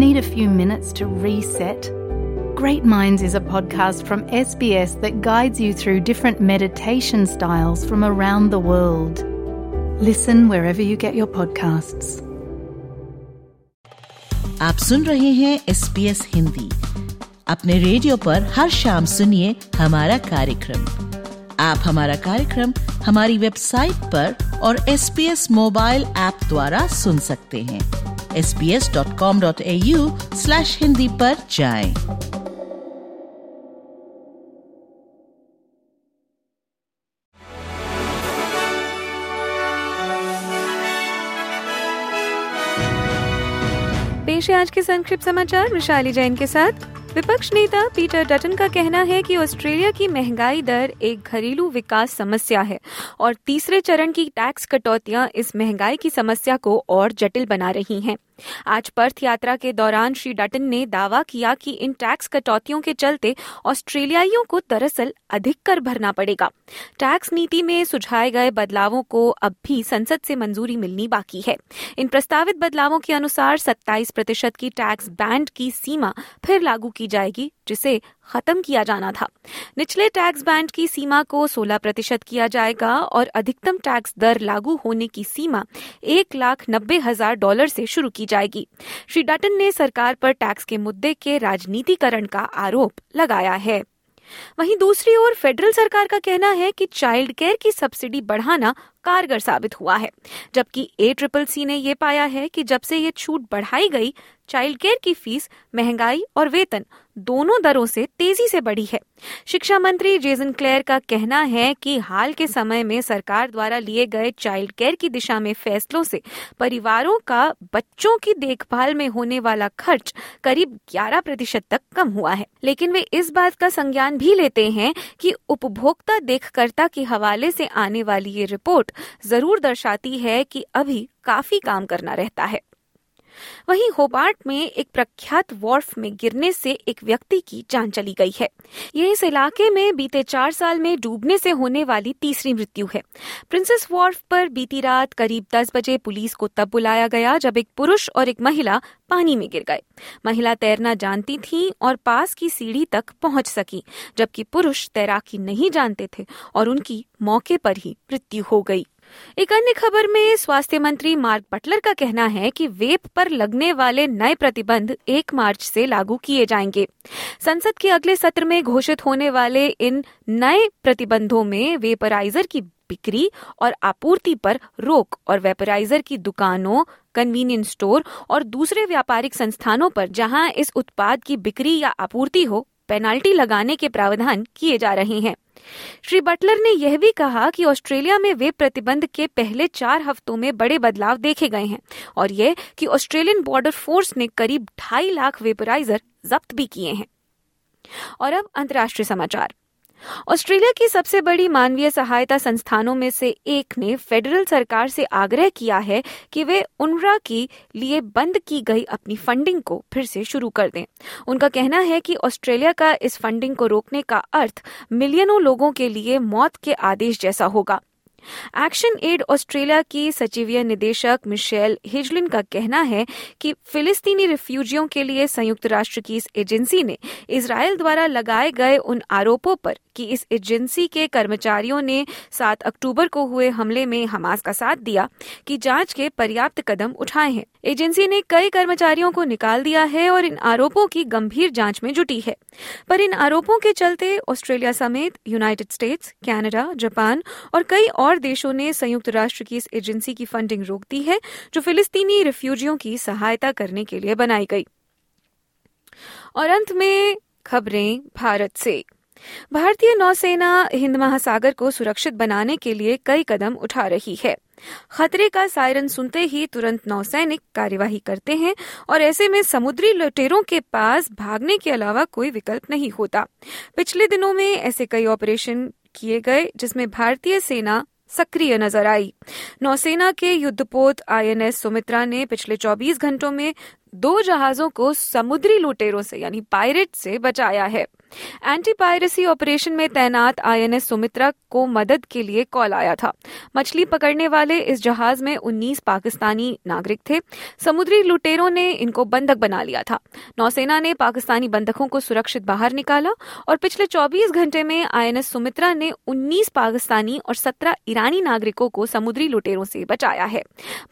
Need a few minutes to reset? Great Minds is a podcast from SBS that guides you through different meditation styles from around the world. Listen wherever you get your podcasts. आप सुन रहे हैं SBS Hindi. अपने radio पर हर शाम सुनिए हमारा कार्यक्रम। आप हमारा कार्यक्रम हमारी वेबसाइट पर और SBS मोबाइल ऐप द्वारा सुन सकते हैं। sbs.com.au/hindi पर जाएं। पेश है आज के संक्षिप्त समाचार विशाली जैन के साथ। विपक्ष नेता पीटर डटन का कहना है कि ऑस्ट्रेलिया की महंगाई दर एक घरेलू विकास समस्या है और तीसरे चरण की टैक्स कटौतियां इस महंगाई की समस्या को और जटिल बना रही हैं। आज पर्थ यात्रा के दौरान श्री डटन ने दावा किया कि इन टैक्स कटौतियों के चलते ऑस्ट्रेलियाइयों को दरअसल अधिक कर भरना पड़ेगा। टैक्स नीति में सुझाए गए बदलावों को अब भी संसद से मंजूरी मिलनी बाकी है। इन प्रस्तावित बदलावों के अनुसार 27% की टैक्स बैंड की सीमा फिर लागू की जाएगी, जिसे खत्म किया जाना था। निचले टैक्स बैंड की सीमा को 16% किया जाएगा और अधिकतम टैक्स दर लागू होने की सीमा $190,000 से शुरू की जाएगी। श्री डटन ने सरकार पर टैक्स के मुद्दे के राजनीतिकरण का आरोप लगाया है। वहीं दूसरी ओर फेडरल सरकार का कहना है कि चाइल्ड केयर की सब्सिडी बढ़ाना कारगर साबित हुआ है, जबकि ACCC ने ये पाया है कि जब से ये छूट बढ़ाई गई, चाइल्ड केयर की फीस, महंगाई और वेतन दोनों दरों से तेजी से बढ़ी है। शिक्षा मंत्री जेसन क्लेयर का कहना है कि हाल के समय में सरकार द्वारा लिए गए चाइल्ड केयर की दिशा में फैसलों से परिवारों का बच्चों की देखभाल में होने वाला खर्च करीब 11% तक कम हुआ है, लेकिन वे इस बात का संज्ञान भी लेते हैं कि उपभोक्ता देखकर्ता के हवाले से आने वाली ये रिपोर्ट जरूर दर्शाती है कि अभी काफी काम करना रहता है। वहीं होबार्ट में एक प्रख्यात वॉर्फ में गिरने से एक व्यक्ति की जान चली गई है। ये इस इलाके में बीते 4 साल में डूबने से होने वाली तीसरी मृत्यु है। प्रिंसेस वॉर्फ पर बीती रात करीब 10 बजे पुलिस को तब बुलाया गया जब एक पुरुष और एक महिला पानी में गिर गए। महिला तैरना जानती थी और पास की सीढ़ी तक पहुंच सकी, जबकि पुरुष तैराकी नहीं जानते थे और उनकी मौके पर ही मृत्यु हो गई। एक अन्य खबर में स्वास्थ्य मंत्री मार्क बटलर का कहना है कि वेप पर लगने वाले नए प्रतिबंध 1 मार्च से लागू किए जाएंगे। संसद के अगले सत्र में घोषित होने वाले इन नए प्रतिबंधों में वेपराइजर की बिक्री और आपूर्ति पर रोक और वेपराइजर की दुकानों, कन्वीनियंस स्टोर और दूसरे व्यापारिक संस्थानों पर जहां इस उत्पाद की बिक्री या आपूर्ति हो, पेनाल्टी लगाने के प्रावधान किए जा रहे हैं। श्री बटलर ने यह भी कहा कि ऑस्ट्रेलिया में वेप प्रतिबंध के पहले 4 हफ्तों में बड़े बदलाव देखे गए हैं और यह कि ऑस्ट्रेलियन बॉर्डर फोर्स ने करीब 2.5 लाख वेपराइजर जब्त भी किए हैं। और अब अंतर्राष्ट्रीय समाचार। ऑस्ट्रेलिया की सबसे बड़ी मानवीय सहायता संस्थानों में से एक ने फेडरल सरकार से आग्रह किया है कि वे UNRWA के लिए बंद की गई अपनी फंडिंग को फिर से शुरू कर दें। उनका कहना है कि ऑस्ट्रेलिया का इस फंडिंग को रोकने का अर्थ मिलियनों लोगों के लिए मौत के आदेश जैसा होगा। एक्शन एड ऑस्ट्रेलिया की सचिवीय निदेशक मिशेल हिजलिन का कहना है कि फिलिस्तीनी रिफ्यूजियों के लिए संयुक्त राष्ट्र की इस एजेंसी ने इजराइल द्वारा लगाए गए उन आरोपों पर कि इस एजेंसी के कर्मचारियों ने 7 अक्टूबर को हुए हमले में हमास का साथ दिया, कि जांच के पर्याप्त कदम उठाए हैं। एजेंसी ने कई कर्मचारियों को निकाल दिया है और इन आरोपों की गंभीर जांच में जुटी है, पर इन आरोपों के चलते ऑस्ट्रेलिया समेत यूनाइटेड स्टेट्स, कनाडा, जापान और कई और देशों ने संयुक्त राष्ट्र की इस एजेंसी की फंडिंग रोक दी है, जो फिलिस्तीनी रिफ्यूजियों की सहायता करने के लिए बनाई गई। और अंत में खबरें भारत से। भारतीय नौसेना हिंद महासागर को सुरक्षित बनाने के लिए कई कदम उठा रही है। खतरे का सायरन सुनते ही तुरंत नौसैनिक कार्यवाही करते हैं और ऐसे में समुद्री लुटेरों के पास भागने के अलावा कोई विकल्प नहीं होता। पिछले दिनों में ऐसे कई ऑपरेशन किए गए जिसमें भारतीय सेना सक्रिय नजर आई। नौसेना के युद्धपोत INS सुमित्रा ने पिछले 24 घंटों में 2 जहाजों को समुद्री लुटेरों से यानी पायरेट से बचाया है। एंटी पायरेसी ऑपरेशन में तैनात आईएनएस सुमित्रा को मदद के लिए कॉल आया था। मछली पकड़ने वाले इस जहाज में 19 पाकिस्तानी नागरिक थे। समुद्री लुटेरों ने इनको बंधक बना लिया था। नौसेना ने पाकिस्तानी बंधकों को सुरक्षित बाहर निकाला और पिछले 24 घंटे में आईएनएस सुमित्रा ने 19 पाकिस्तानी और 17 ईरानी नागरिकों को समुद्री लुटेरों से बचाया है।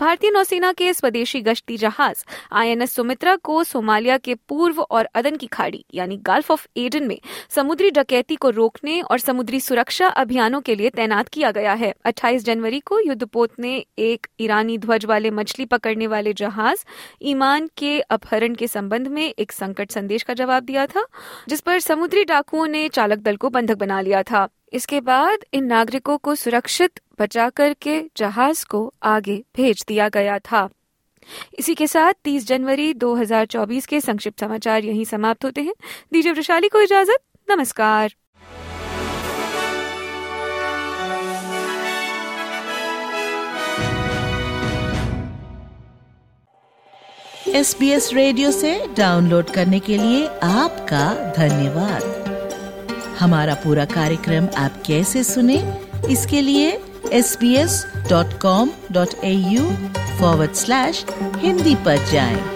भारतीय नौसेना के स्वदेशी गश्ती जहाज आईएनएस सुमित्रा को सोमालिया के पूर्व और अदन की खाड़ी यानी गल्फ ऑफ एडन में समुद्री डकैती को रोकने और समुद्री सुरक्षा अभियानों के लिए तैनात किया गया है। 28 जनवरी को युद्धपोत ने एक ईरानी ध्वज वाले मछली पकड़ने वाले जहाज ईमान के अपहरण के संबंध में एक संकट संदेश का जवाब दिया था, जिस पर समुद्री डाकुओं ने चालक दल को बंधक बना लिया था। इसके बाद इन नागरिकों को सुरक्षित बचा करके जहाज को आगे भेज दिया गया था। इसी के साथ 30 जनवरी 2024 के संक्षिप्त समाचार यहीं समाप्त होते हैं। दीजिए वृशाली को इजाजत। नमस्कार। SBS रेडियो से डाउनलोड करने के लिए आपका धन्यवाद। हमारा पूरा कार्यक्रम आप कैसे सुने, इसके लिए sbs.com.au/hindi पर जाएं।